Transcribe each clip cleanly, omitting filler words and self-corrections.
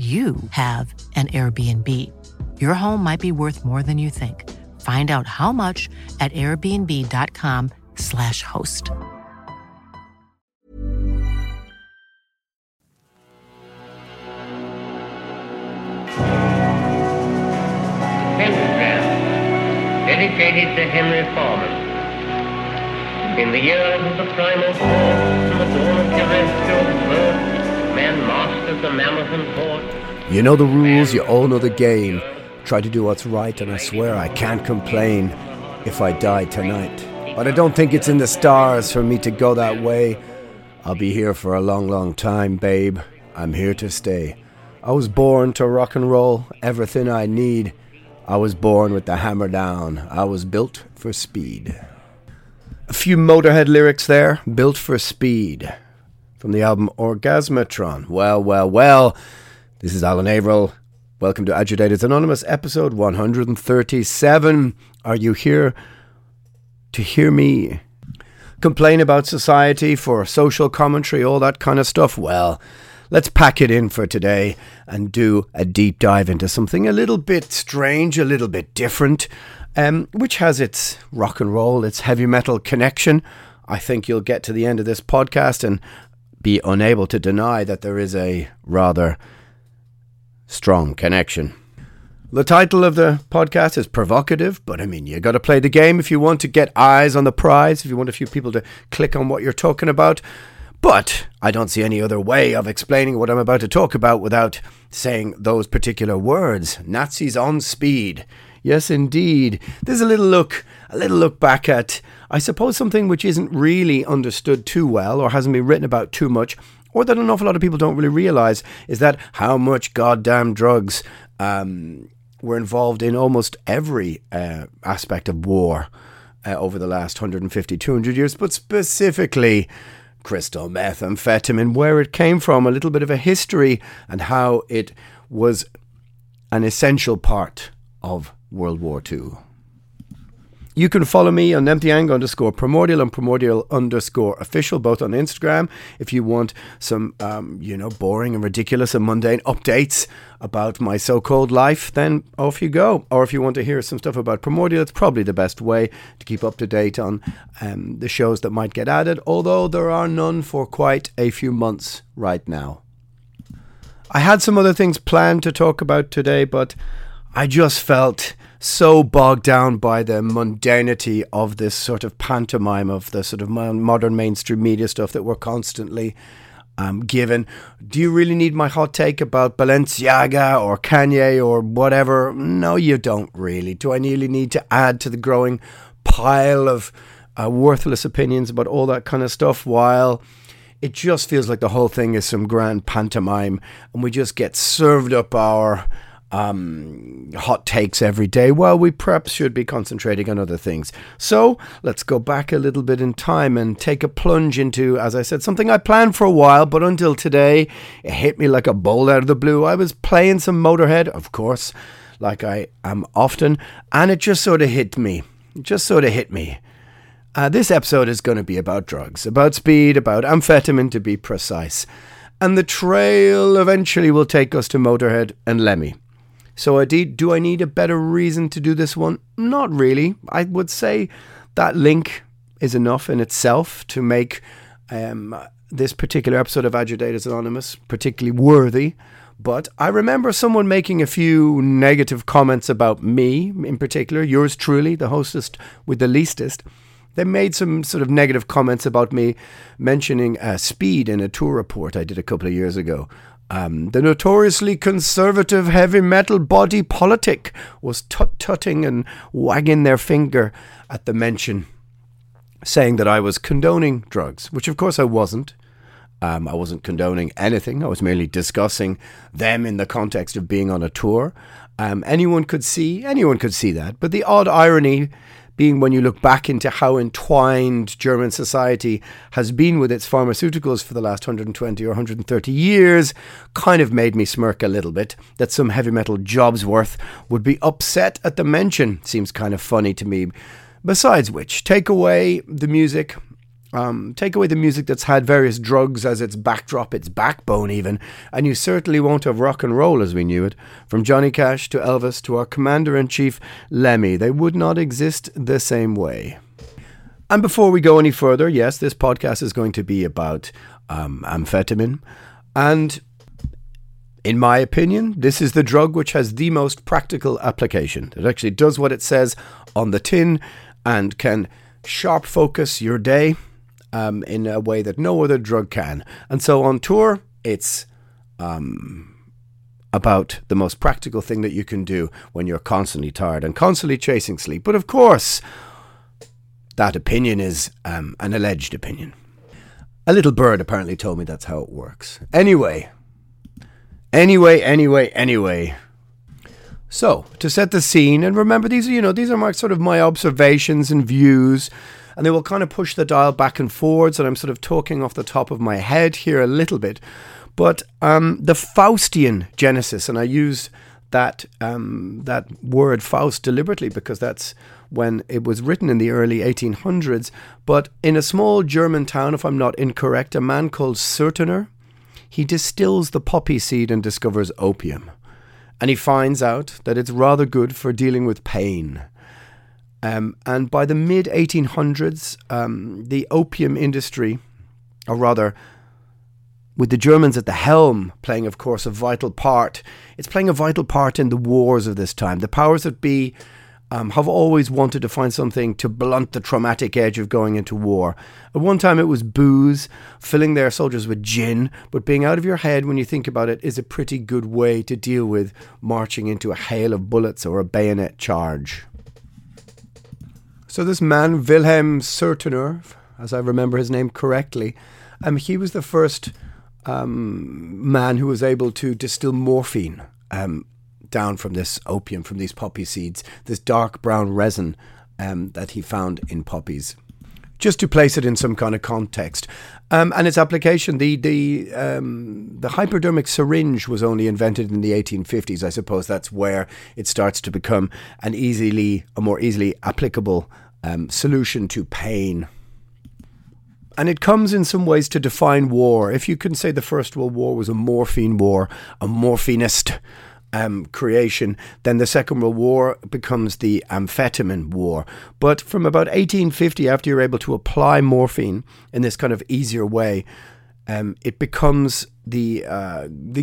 you have an Airbnb. Your home might be worth more than you think. Find out how much at airbnb.com/host. Pentagram, dedicated to Henry Foreman. In the years of the primal force and the dawn of terrestrial birth, you know the rules, you all know the game. Try to do what's right and I swear I can't complain if I die tonight. But I don't think it's in the stars for me to go that way. I'll be here for a long, long time, babe. I'm here to stay. I was born to rock and roll, everything I need. I was born with the hammer down. I was built for speed. A few Motorhead lyrics there, built for speed. From the album Orgasmatron. Well, well, well. This is Alan Averill. Welcome to Agitators Anonymous, episode 137. Are you here to hear me complain about society for social commentary, all that kind of stuff? Well, let's pack it in for today and do a deep dive into something a little bit strange, a little bit different, which has its rock and roll, its heavy metal connection. I think you'll get to the end of this podcast and be unable to deny that there is a rather strong connection. The title of the podcast is provocative, but I mean, you got to play the game if you want to get eyes on the prize, if you want a few people to click on what you're talking about. But I don't see any other way of explaining what I'm about to talk about without saying those particular words. Nazis on speed. Yes, indeed. There's a little look back at, I suppose, something which isn't really understood too well or hasn't been written about too much, or that an awful lot of people don't really realise, is that how much goddamn drugs were involved in almost every aspect of war over the last 150, 200 years, but specifically crystal methamphetamine, where it came from, a little bit of a history, and how it was an essential part of World War II. You can follow me on emptyang_primordial and primordial_official, both on Instagram, if you want some, boring and ridiculous and mundane updates about my so-called life, then off you go. Or if you want to hear some stuff about Primordial, it's probably the best way to keep up to date on the shows that might get added, although there are none for quite a few months right now. I had some other things planned to talk about today, but I just felt so bogged down by the mundanity of this sort of pantomime of the sort of modern mainstream media stuff that we're constantly given. Do you really need my hot take about Balenciaga or Kanye or whatever? No, you don't really. Do I really need to add to the growing pile of worthless opinions about all that kind of stuff while it just feels like the whole thing is some grand pantomime and we just get served up our hot takes every day. Well, we perhaps should be concentrating on other things. So let's go back a little bit in time and take a plunge into, as I said, something I planned for a while, but until today, it hit me like a bolt out of the blue. I was playing some Motorhead, of course, like I am often, and it just sort of hit me. This episode is going to be about drugs, about speed, about amphetamine to be precise. and the trail eventually will take us to Motorhead and Lemmy. So do I need a better reason to do this one? Not really. I would say that link is enough in itself to make this particular episode of Agitators Anonymous particularly worthy. But I remember someone making a few negative comments about me in particular, yours truly, the hostest with the leastest. They made some sort of negative comments about me, mentioning speed in a tour report I did a couple of years ago. The notoriously conservative heavy metal body politic was tut-tutting and wagging their finger at the mention, saying that I was condoning drugs, which of course I wasn't. I wasn't condoning anything. I was merely discussing them in the context of being on a tour. Anyone could see that. But the odd irony being when you look back into how entwined German society has been with its pharmaceuticals for the last 120 or 130 years, kind of made me smirk a little bit. That some heavy metal Jobsworth would be upset at the mention seems kind of funny to me. Besides which, take away the music that's had various drugs as its backdrop, its backbone even, and you certainly won't have rock and roll as we knew it. From Johnny Cash to Elvis to our Commander-in-Chief Lemmy, they would not exist the same way. And before we go any further, yes, this podcast is going to be about amphetamine. And in my opinion, this is the drug which has the most practical application. It actually does what it says on the tin and can sharp focus your day in a way that no other drug can. And so on tour, it's about the most practical thing that you can do when you're constantly tired and constantly chasing sleep. But of course, that opinion is an alleged opinion. A little bird apparently told me that's how it works. Anyway. So, to set the scene, and remember, these are my sort of my observations and views, and they will kind of push the dial back and forwards, and I'm sort of talking off the top of my head here a little bit. But the Faustian genesis, and I use that word Faust deliberately because that's when it was written in the early 1800s. But in a small German town, if I'm not incorrect, a man called Sertner, he distills the poppy seed and discovers opium. And he finds out that it's rather good for dealing with pain. And by the mid-1800s, the opium industry, or rather, with the Germans at the helm playing, of course, a vital part. It's playing a vital part in the wars of this time. The powers that be have always wanted to find something to blunt the traumatic edge of going into war. At one time it was booze, filling their soldiers with gin, but being out of your head when you think about it is a pretty good way to deal with marching into a hail of bullets or a bayonet charge. So this man, Wilhelm Sertner, as I remember his name correctly, he was the first man who was able to distill morphine down from this opium, from these poppy seeds, this dark brown resin that he found in poppies. Just to place it in some kind of context. And its application, the hypodermic syringe was only invented in the 1850s. I suppose that's where it starts to become a more easily applicable solution to pain. And it comes in some ways to define war. If you can say the First World War was a morphine war, a morphinist creation, then the Second World War becomes the amphetamine war. But from about 1850, after you're able to apply morphine in this kind of easier way, it becomes the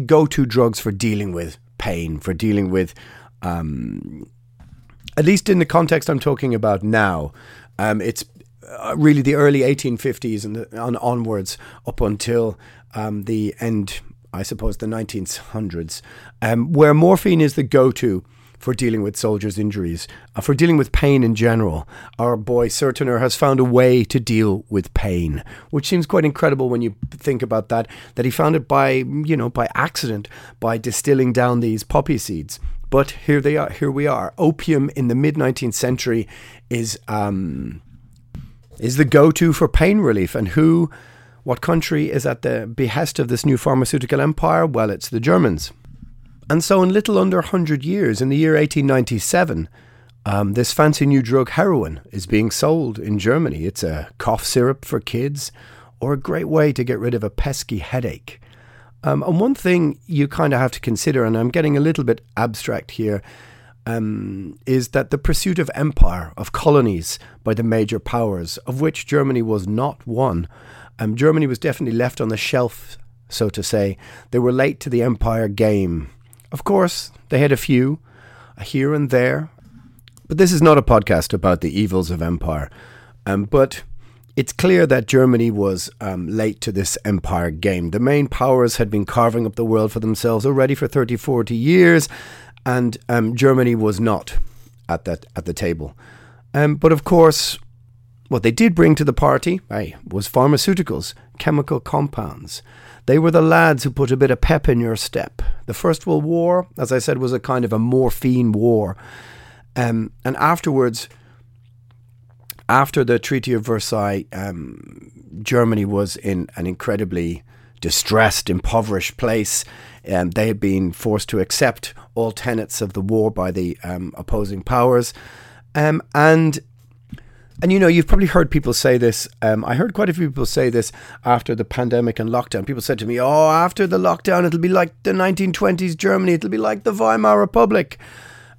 go-to drugs for dealing with pain, for dealing with, at least in the context I'm talking about now, it's really the early 1850s and onwards up until the end, I suppose, the 1900s, where morphine is the go-to for dealing with soldiers' injuries, for dealing with pain in general. Our boy Sertner has found a way to deal with pain, which seems quite incredible when you think about that he found it by accident, by distilling down these poppy seeds. But here we are. Opium in the mid-19th century is the go-to for pain relief, and what country is at the behest of this new pharmaceutical empire? Well, it's the Germans. And so in little under 100 years, in the year 1897, this fancy new drug heroin is being sold in Germany. It's a cough syrup for kids, or a great way to get rid of a pesky headache. And one thing you kind of have to consider, and I'm getting a little bit abstract here, is that the pursuit of empire, of colonies by the major powers, of which Germany was not one. Germany was definitely left on the shelf, so to say. They were late to the empire game. Of course, they had a few here and there. But this is not a podcast about the evils of empire. But it's clear that Germany was late to this empire game. The main powers had been carving up the world for themselves already for 30, 40 years, and Germany was not at the table. But of course, what they did bring to the party was pharmaceuticals, chemical compounds. They were the lads who put a bit of pep in your step. The First World War, as I said, was a kind of a morphine war. And afterwards, after the Treaty of Versailles, Germany was in an incredibly distressed, impoverished place. They had been forced to accept all tenets of the war by the opposing powers. And you know, you've probably heard people say this. I heard quite a few people say this after the pandemic and lockdown. People said to me, oh, after the lockdown, it'll be like the 1920s Germany. It'll be like the Weimar Republic.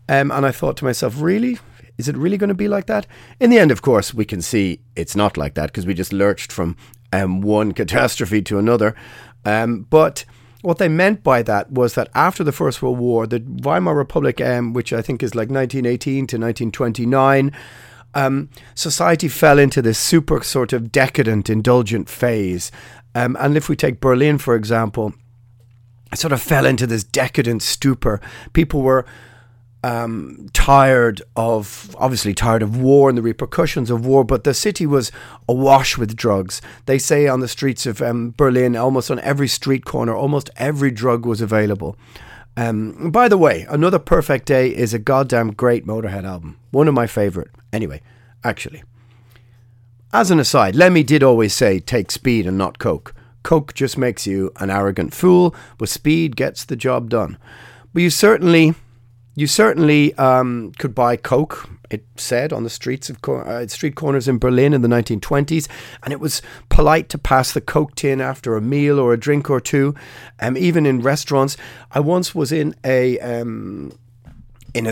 And I thought to myself, really? Is it really going to be like that? In the end, of course, we can see it's not like that because we just lurched from one catastrophe to another. But what they meant by that was that after the First World War, the Weimar Republic, which I think is like 1918 to 1929... society fell into this super sort of decadent, indulgent phase. And if we take Berlin, for example, it sort of fell into this decadent stupor. People were obviously tired of war and the repercussions of war, but the city was awash with drugs. They say on the streets of Berlin, almost on every street corner, almost every drug was available. By the way, Another Perfect Day is a goddamn great Motorhead album. One of my favourite. Anyway, actually, as an aside, Lemmy did always say, take speed and not coke. Coke just makes you an arrogant fool, but speed gets the job done. But you certainly could buy coke, it said, on the streets of street corners in Berlin in the 1920s, and it was polite to pass the coke tin after a meal or a drink or two, even in restaurants. I once was in a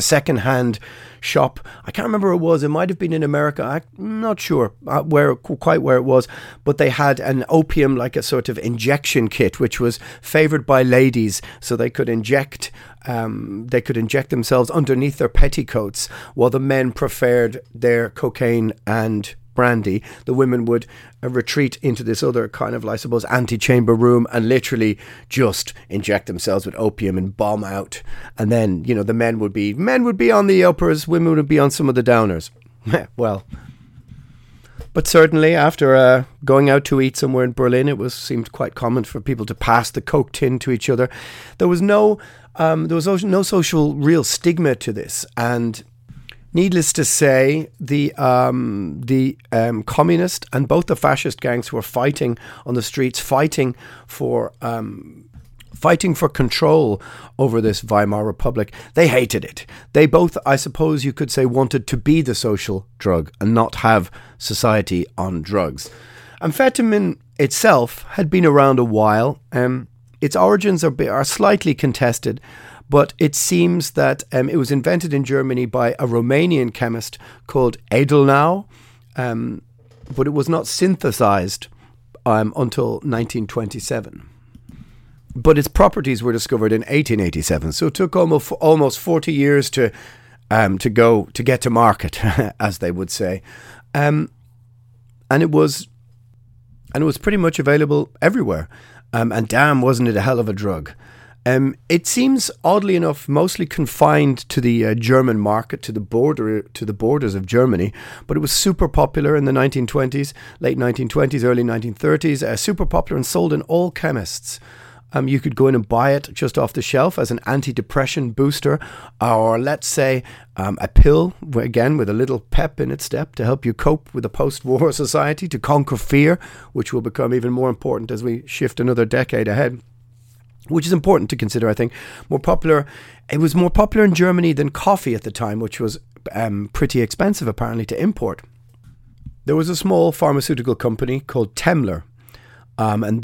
second-hand shop. I can't remember where it was. It might have been in America. I'm not sure quite where it was, but they had an opium, like a sort of injection kit, which was favoured by ladies, so they could inject. They could inject themselves underneath their petticoats, while the men preferred their cocaine and brandy. The women would retreat into this other kind of, I suppose, antechamber room and literally just inject themselves with opium and bomb out. And then, you know, the men would be on the uppers, women would be on some of the downers. Well, but certainly after going out to eat somewhere in Berlin, it seemed quite common for people to pass the coke tin to each other. There was no social real stigma to this, and needless to say, the communist and both the fascist gangs were fighting on the streets, fighting for control over this Weimar Republic. They hated it. They both, I suppose you could say, wanted to be the social drug and not have society on drugs. Amphetamine itself had been around a while. Its origins are slightly contested, but it seems that it was invented in Germany by a Romanian chemist called Edelnau, but it was not synthesized until 1927. But its properties were discovered in 1887, so it took almost 40 years to get to market, as they would say, and it was pretty much available everywhere. And damn, wasn't it a hell of a drug? It seems, oddly enough, mostly confined to the German market, to the borders of Germany. But it was super popular in the 1920s, late 1920s, early 1930s. Super popular and sold in all chemists. You could go in and buy it just off the shelf as an anti-depression booster, or let's say a pill, again, with a little pep in its step to help you cope with a post-war society, to conquer fear, which will become even more important as we shift another decade ahead. Which is important to consider, I think. It was more popular in Germany than coffee at the time, which was pretty expensive, apparently, to import. There was a small pharmaceutical company called Temmler, and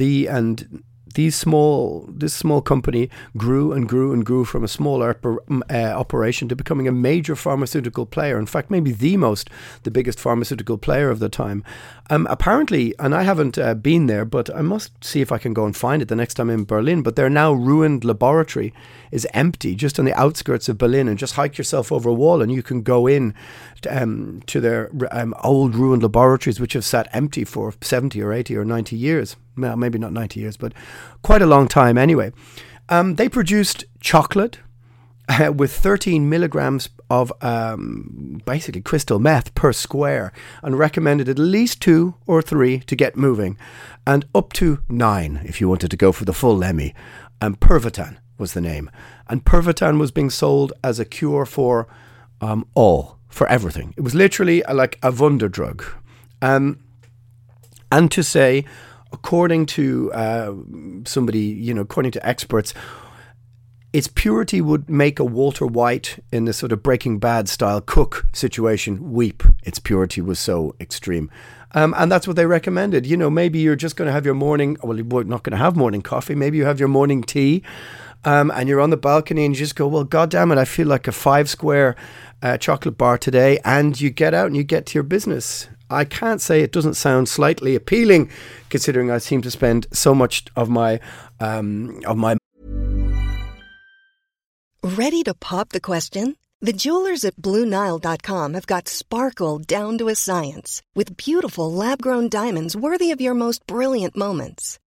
this small company grew and grew and grew from a small operation to becoming a major pharmaceutical player. In fact, maybe the biggest pharmaceutical player of the time. Apparently, and I haven't been there, but I must see if I can go and find it the next time I'm in Berlin. But their now ruined laboratory is empty, just on the outskirts of Berlin, and just hike yourself over a wall and you can go in to their old ruined laboratories, which have sat empty for 70 or 80 or 90 years. Well, maybe not 90 years, but quite a long time anyway. They produced chocolate with 13 milligrams of basically crystal meth per square, and recommended at least 2 or 3 to get moving, and up to 9 if you wanted to go for the full Lemmy. And Pervitin was the name. And Pervitin was being sold as a cure for all, for everything. It was literally like a wonder drug. And to say, according to somebody, according to experts, its purity would make a Walter White in this sort of Breaking Bad style cook situation weep. Its purity was so extreme. And that's what they recommended. Maybe you're just going to have your morning, well, you're not going to have morning coffee. Maybe you have your morning tea and you're on the balcony and you just go, well, goddammit, I feel like a 5-square chocolate bar today. And you get out and you get to your business. I can't say it doesn't sound slightly appealing, considering I seem to spend so much of my Ready to pop the question? The jewelers at BlueNile.com have got sparkle down to a science with beautiful lab-grown diamonds worthy of your most brilliant moments.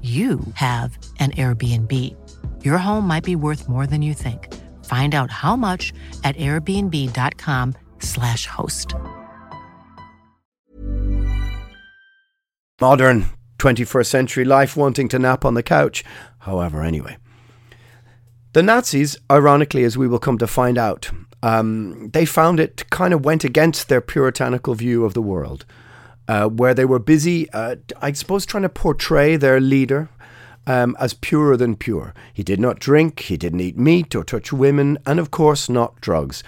you have an Airbnb. Your home might be worth more than you think. Find out how much at airbnb.com/host. Modern 21st century life wanting to nap on the couch. However, anyway. The Nazis, ironically, as we will come to find out, they found it kind of went against their puritanical view of the world. Where they were busy, I suppose, trying to portray their leader as purer than pure. He did not drink, he didn't eat meat or touch women, and of course not drugs.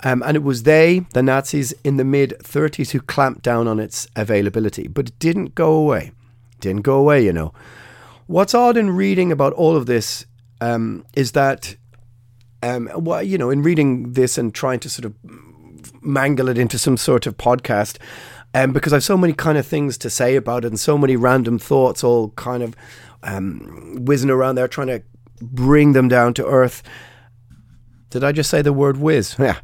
And it was the Nazis, in the mid-30s who clamped down on its availability. But it didn't go away. What's odd in reading about all of this is that, in reading this and trying to sort of mangle it into some sort of podcast, because I've so many kind of things to say about it and so many random thoughts all kind of whizzing around there, trying to bring them down to earth. Did I just say the word whiz? Yeah.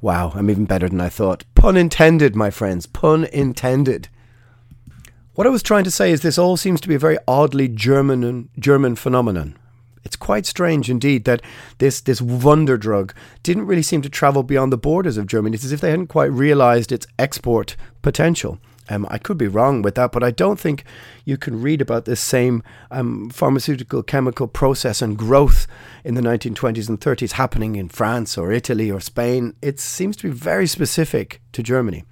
Wow, I'm even better than I thought. Pun intended, my friends. Pun intended. What I was trying to say is this all seems to be a very oddly German phenomenon. It's quite strange indeed that this wonder drug didn't really seem to travel beyond the borders of Germany. It's as if they hadn't quite realized its export potential. I could be wrong with that, but I don't think you can read about this same pharmaceutical chemical process and growth in the 1920s and 30s happening in France or Italy or Spain. It seems to be very specific to Germany.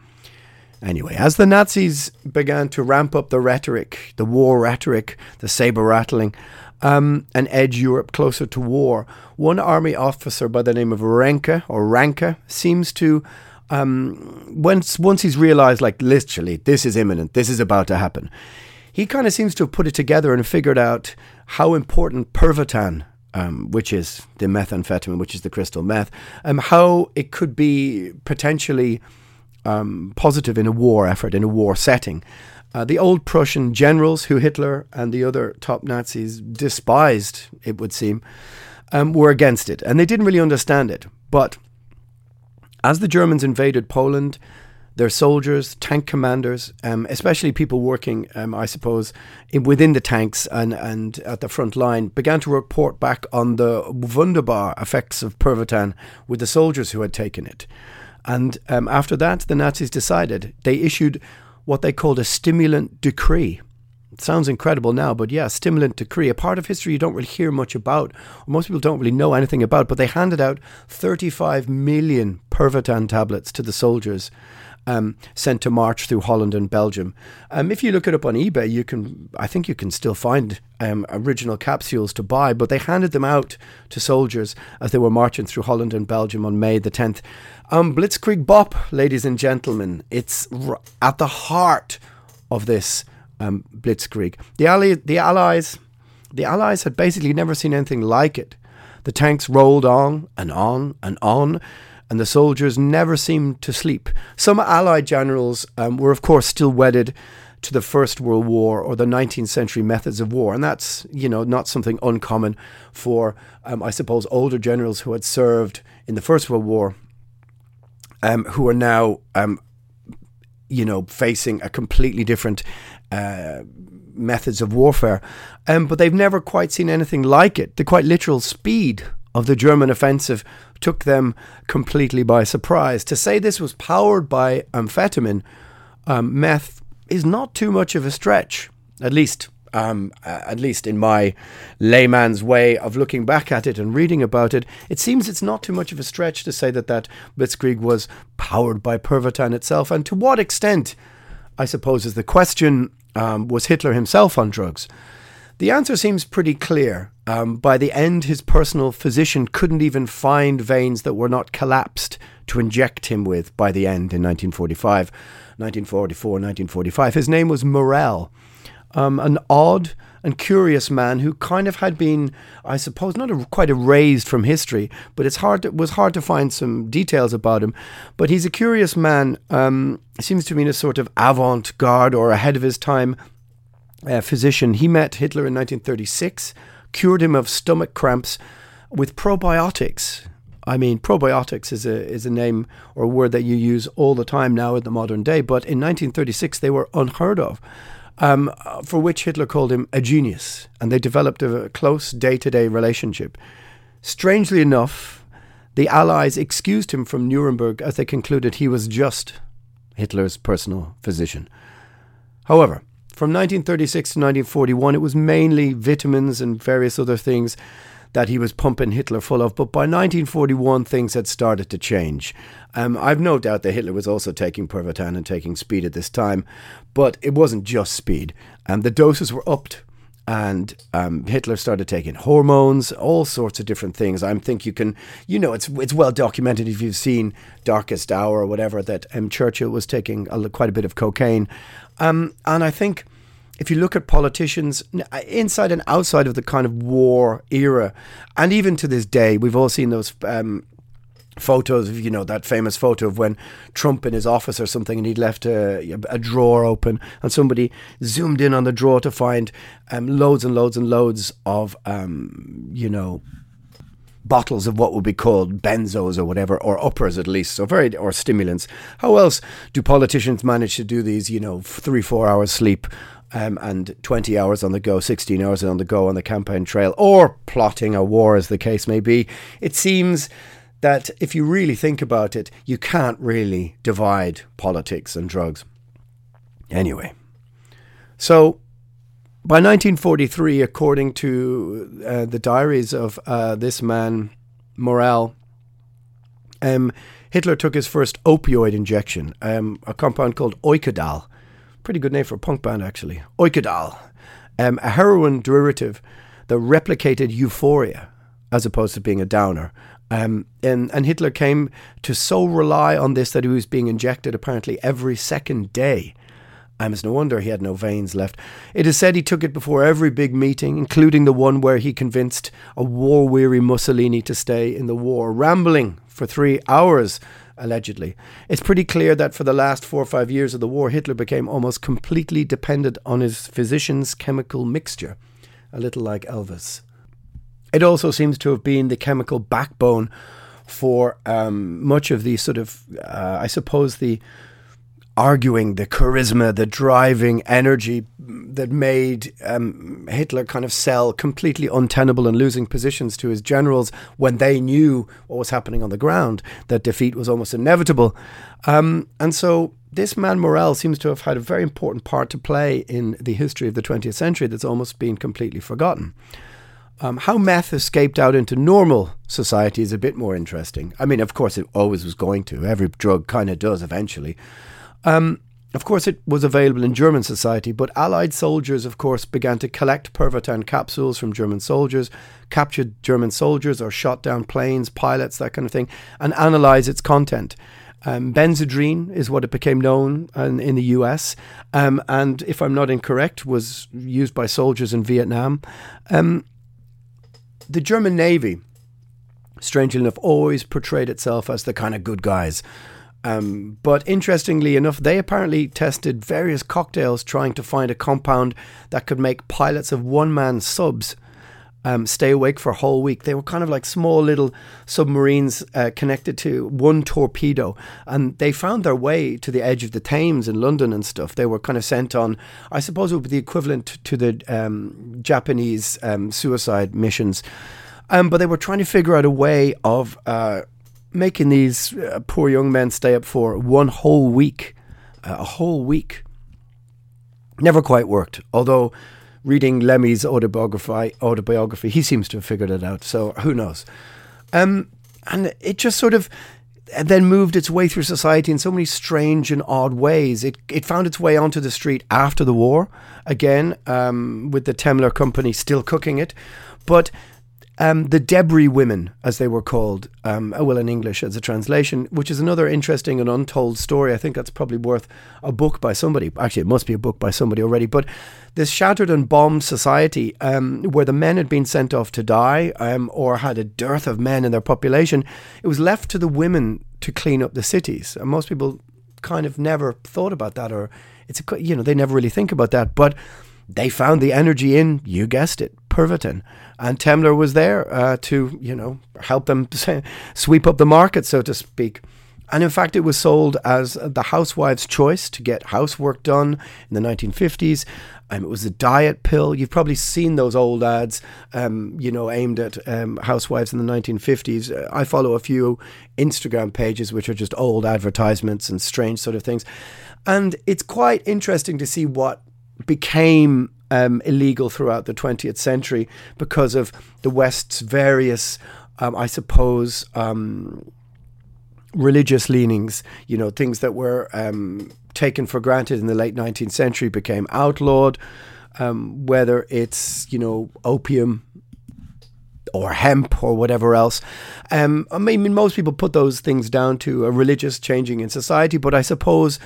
Anyway, as the Nazis began to ramp up the rhetoric, the war rhetoric, the saber rattling, and edge Europe closer to war, one army officer by the name of Renke seems to Once he's realized, like, literally, this is imminent, this is about to happen, he kind of seems to have put it together and figured out how important Pervitin, which is the methamphetamine, which is the crystal meth, how it could be potentially positive in a war effort, in a war setting. The old Prussian generals who Hitler and the other top Nazis despised, it would seem, were against it. And they didn't really understand it. But as the Germans invaded Poland, their soldiers, tank commanders, especially people working, I suppose, within the tanks and at the front line, began to report back on the wunderbar effects of Pervitin with the soldiers who had taken it. And after that, the Nazis decided. They issued what they called a stimulant decree. It sounds incredible now, but yeah, stimulant decree, a part of history you don't really hear much about, or most people don't really know anything about, but they handed out 35 million Pervitin tablets to the soldiers sent to march through Holland and Belgium. If you look it up on eBay, I think you can still find original capsules to buy, but they handed them out to soldiers as they were marching through Holland and Belgium on May the 10th. Blitzkrieg Bop, ladies and gentlemen, it's at the heart of this blitzkrieg. The Allies had basically never seen anything like it. The tanks rolled on and on and on, and the soldiers never seemed to sleep. Some Allied generals were, of course, still wedded to the First World War or the 19th century methods of war. And that's, you know, not something uncommon for, I suppose, older generals who had served in the First World War, who are now, you know, facing a completely different methods of warfare. But they've never quite seen anything like it. The quite literal speed of the German offensive took them completely by surprise. To say this was powered by amphetamine, meth, is not too much of a stretch, at least in my layman's way of looking back at it and reading about it. It seems it's not too much of a stretch to say that blitzkrieg was powered by Pervitin itself. And to what extent, I suppose, is the question, was Hitler himself on drugs? The answer seems pretty clear. By the end, his personal physician couldn't even find veins that were not collapsed to inject him with by the end in 1945. His name was Morel, an odd and curious man who kind of had been, I suppose, not quite erased from history, but it was hard to find some details about him. But he's a curious man, seems to be in a sort of avant-garde or ahead of his time physician. He met Hitler in 1936, cured him of stomach cramps with probiotics. I mean, probiotics is a name or a word that you use all the time now in the modern day, but in 1936 they were unheard of, for which Hitler called him a genius, and they developed a close day-to-day relationship. Strangely enough, the Allies excused him from Nuremberg as they concluded he was just Hitler's personal physician. However, from 1936 to 1941, it was mainly vitamins and various other things that he was pumping Hitler full of. But by 1941, things had started to change. I've no doubt that Hitler was also taking Pervitin and taking speed at this time. But it wasn't just speed. The doses were upped. And Hitler started taking hormones, all sorts of different things. I think you can, you know, it's well documented if you've seen Darkest Hour or whatever, that Churchill was taking quite a bit of cocaine. And I think if you look at politicians inside and outside of the kind of war era, and even to this day, we've all seen those photos of, you know, that famous photo of when Trump in his office or something, and he'd left a drawer open and somebody zoomed in on the drawer to find loads and loads and loads of, you know, bottles of what would be called benzos or whatever, or uppers at least, or stimulants. How else do politicians manage to do these, you know, 3-4 hours sleep and 20 hours on the go, 16 hours on the go on the campaign trail, or plotting a war as the case may be? It seems that if you really think about it, you can't really divide politics and drugs. Anyway, so by 1943, according to the diaries of this man, Morel, Hitler took his first opioid injection, a compound called Oikodal. Pretty good name for a punk band, actually. Oikodal, a heroin derivative that replicated euphoria, as opposed to being a downer, And Hitler came to so rely on this that he was being injected apparently every second day. It's no wonder he had no veins left. It is said he took it before every big meeting, including the one where he convinced a war-weary Mussolini to stay in the war, rambling for 3 hours, allegedly. It's pretty clear that for the last 4 or 5 years of the war, Hitler became almost completely dependent on his physician's chemical mixture, a little like Elvis. It also seems to have been the chemical backbone for much of the sort of, I suppose, the arguing, the charisma, the driving energy that made Hitler kind of sell completely untenable and losing positions to his generals when they knew what was happening on the ground, that defeat was almost inevitable. And so this man Morel seems to have had a very important part to play in the history of the 20th century that's almost been completely forgotten. How meth escaped out into normal society is a bit more interesting. I mean, of course, it always was going to. Every drug kind of does eventually. Of course, it was available in German society, but Allied soldiers, of course, began to collect Pervitin capsules from German soldiers, captured German soldiers or shot down planes, pilots, that kind of thing, and analyze its content. Benzedrine is what it became known in the US, and if I'm not incorrect, was used by soldiers in Vietnam. The German Navy, strangely enough, always portrayed itself as the kind of good guys. But interestingly enough, they apparently tested various cocktails trying to find a compound that could make pilots of one-man subs stay awake for a whole week. They were kind of like small little submarines connected to one torpedo, and they found their way to the edge of the Thames in London and stuff. They were kind of sent on, I suppose it would be the equivalent to the Japanese suicide missions, but they were trying to figure out a way of making these poor young men stay up for one whole week. Never quite worked, although reading Lemmy's autobiography, he seems to have figured it out, so who knows. And it just sort of then moved its way through society in so many strange and odd ways. It found its way onto the street after the war, again, with the Temmler company still cooking it. But the debris women, as they were called, well, in English as a translation, which is another interesting and untold story. I think that's probably worth a book by somebody. Actually, it must be a book by somebody already. But this shattered and bombed society where the men had been sent off to die or had a dearth of men in their population, it was left to the women to clean up the cities. And most people kind of never thought about that, or it's a, you know, they never really think about that. But they found the energy in, you guessed it, Pervitin. And Temmler was there to, you know, help them sweep up the market, so to speak. And in fact, it was sold as the housewife's choice to get housework done in the 1950s. It was a diet pill. You've probably seen those old ads, you know, aimed at housewives in the 1950s. I follow a few Instagram pages, which are just old advertisements and strange sort of things. And it's quite interesting to see what became illegal throughout the 20th century because of the West's various, I suppose, religious leanings. You know, things that were taken for granted in the late 19th century became outlawed, whether it's, you know, opium or hemp or whatever else. I mean, most people put those things down to a religious changing in society, but I suppose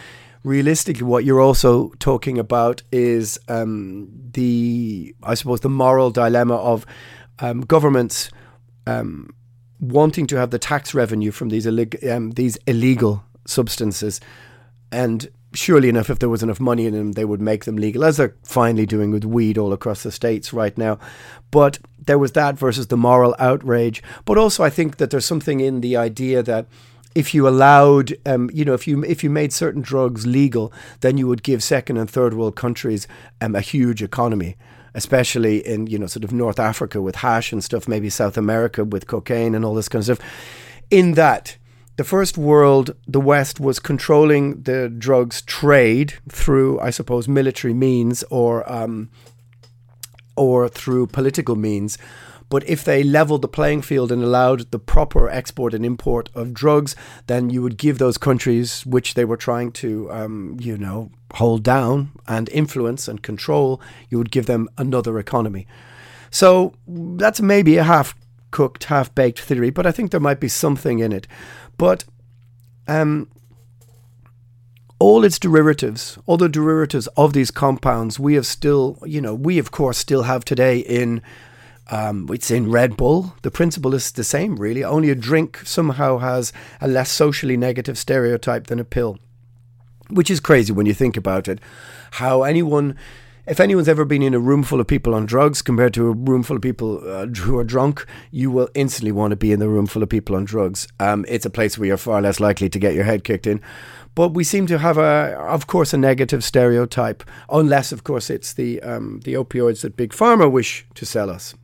realistically, what you're also talking about is the moral dilemma of governments wanting to have the tax revenue from these illegal substances. And surely enough, if there was enough money in them, they would make them legal, as they're finally doing with weed all across the states right now. But there was that versus the moral outrage. But also, I think that there's something in the idea that if you allowed, if you made certain drugs legal, then you would give second and third world countries a huge economy, especially in, you know, sort of North Africa with hash and stuff, maybe South America with cocaine and all this kind of stuff. In that, the first world, the West was controlling the drugs trade through, I suppose, military means or through political means. But if they leveled the playing field and allowed the proper export and import of drugs, then you would give those countries, which they were trying to, hold down and influence and control, you would give them another economy. So that's maybe a half half-cooked, half-baked theory, but I think there might be something in it. But all its derivatives, all the derivatives of these compounds, we have still, you know, we of course still have today in, it's in Red Bull. The principle is the same, really. Only a drink somehow has a less socially negative stereotype than a pill, which is crazy when you think about it. How anyone, if anyone's ever been in a room full of people on drugs compared to a room full of people who are drunk, you will instantly want to be in the room full of people on drugs. It's a place where you're far less likely to get your head kicked in. But we seem to have, of course, a negative stereotype, unless, of course, it's the opioids that Big Pharma wish to sell us.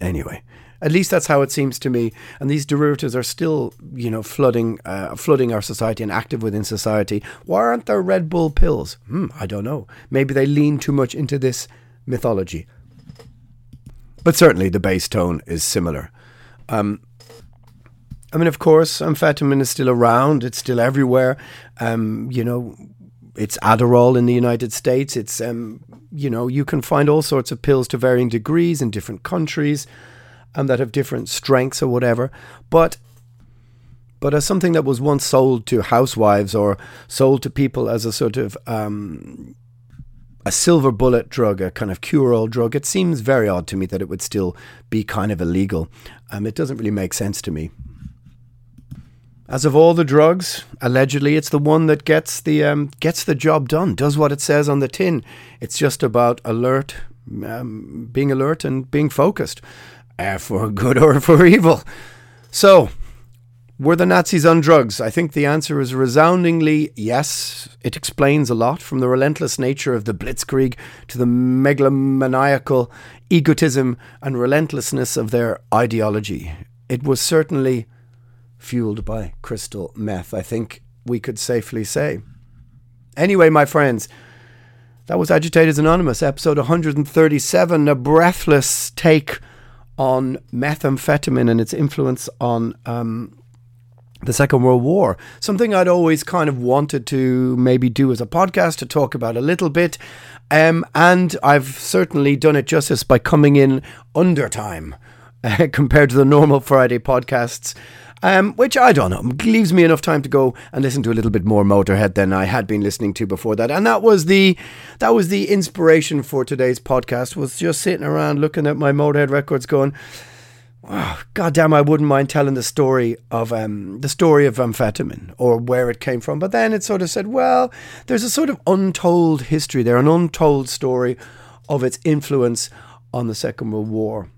Anyway, at least that's how it seems to me. And these derivatives are still, you know, flooding our society and active within society. Why aren't there Red Bull pills? I don't know. Maybe they lean too much into this mythology. But certainly the base tone is similar. I mean, of course, amphetamine is still around. It's still everywhere. You know, it's Adderall in the United States. It's, you know, you can find all sorts of pills to varying degrees in different countries and that have different strengths or whatever. But as something that was once sold to housewives or sold to people as a sort of a silver bullet drug, a kind of cure-all drug, it seems very odd to me that it would still be kind of illegal. It doesn't really make sense to me. As of all the drugs, allegedly, it's the one that gets the job done, does what it says on the tin. It's just about alert, being alert and being focused, for good or for evil. So, were the Nazis on drugs? I think the answer is resoundingly yes. It explains a lot, from the relentless nature of the Blitzkrieg to the megalomaniacal egotism and relentlessness of their ideology. It was certainly fueled by crystal meth, I think we could safely say. Anyway, my friends, that was Agitators Anonymous, episode 137, a breathless take on methamphetamine and its influence on the Second World War. Something I'd always kind of wanted to maybe do as a podcast, to talk about a little bit. And I've certainly done it justice by coming in under time compared to the normal Friday podcasts. Which, I don't know, leaves me enough time to go and listen to a little bit more Motorhead than I had been listening to before that. And that was the inspiration for today's podcast, was just sitting around looking at my Motorhead records going, oh, goddamn, I wouldn't mind telling the story of amphetamine, or where it came from. But then it sort of said, well, there's a sort of untold history there, an untold story of its influence on the Second World War.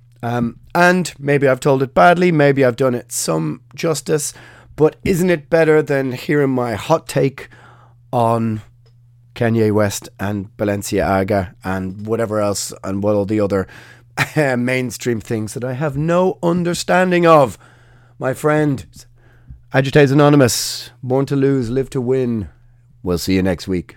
And maybe I've told it badly, maybe I've done it some justice, but isn't it better than hearing my hot take on Kanye West and Balenciaga and whatever else and what all the other mainstream things that I have no understanding of? My friend, Agitators Anonymous, born to lose, live to win. We'll see you next week.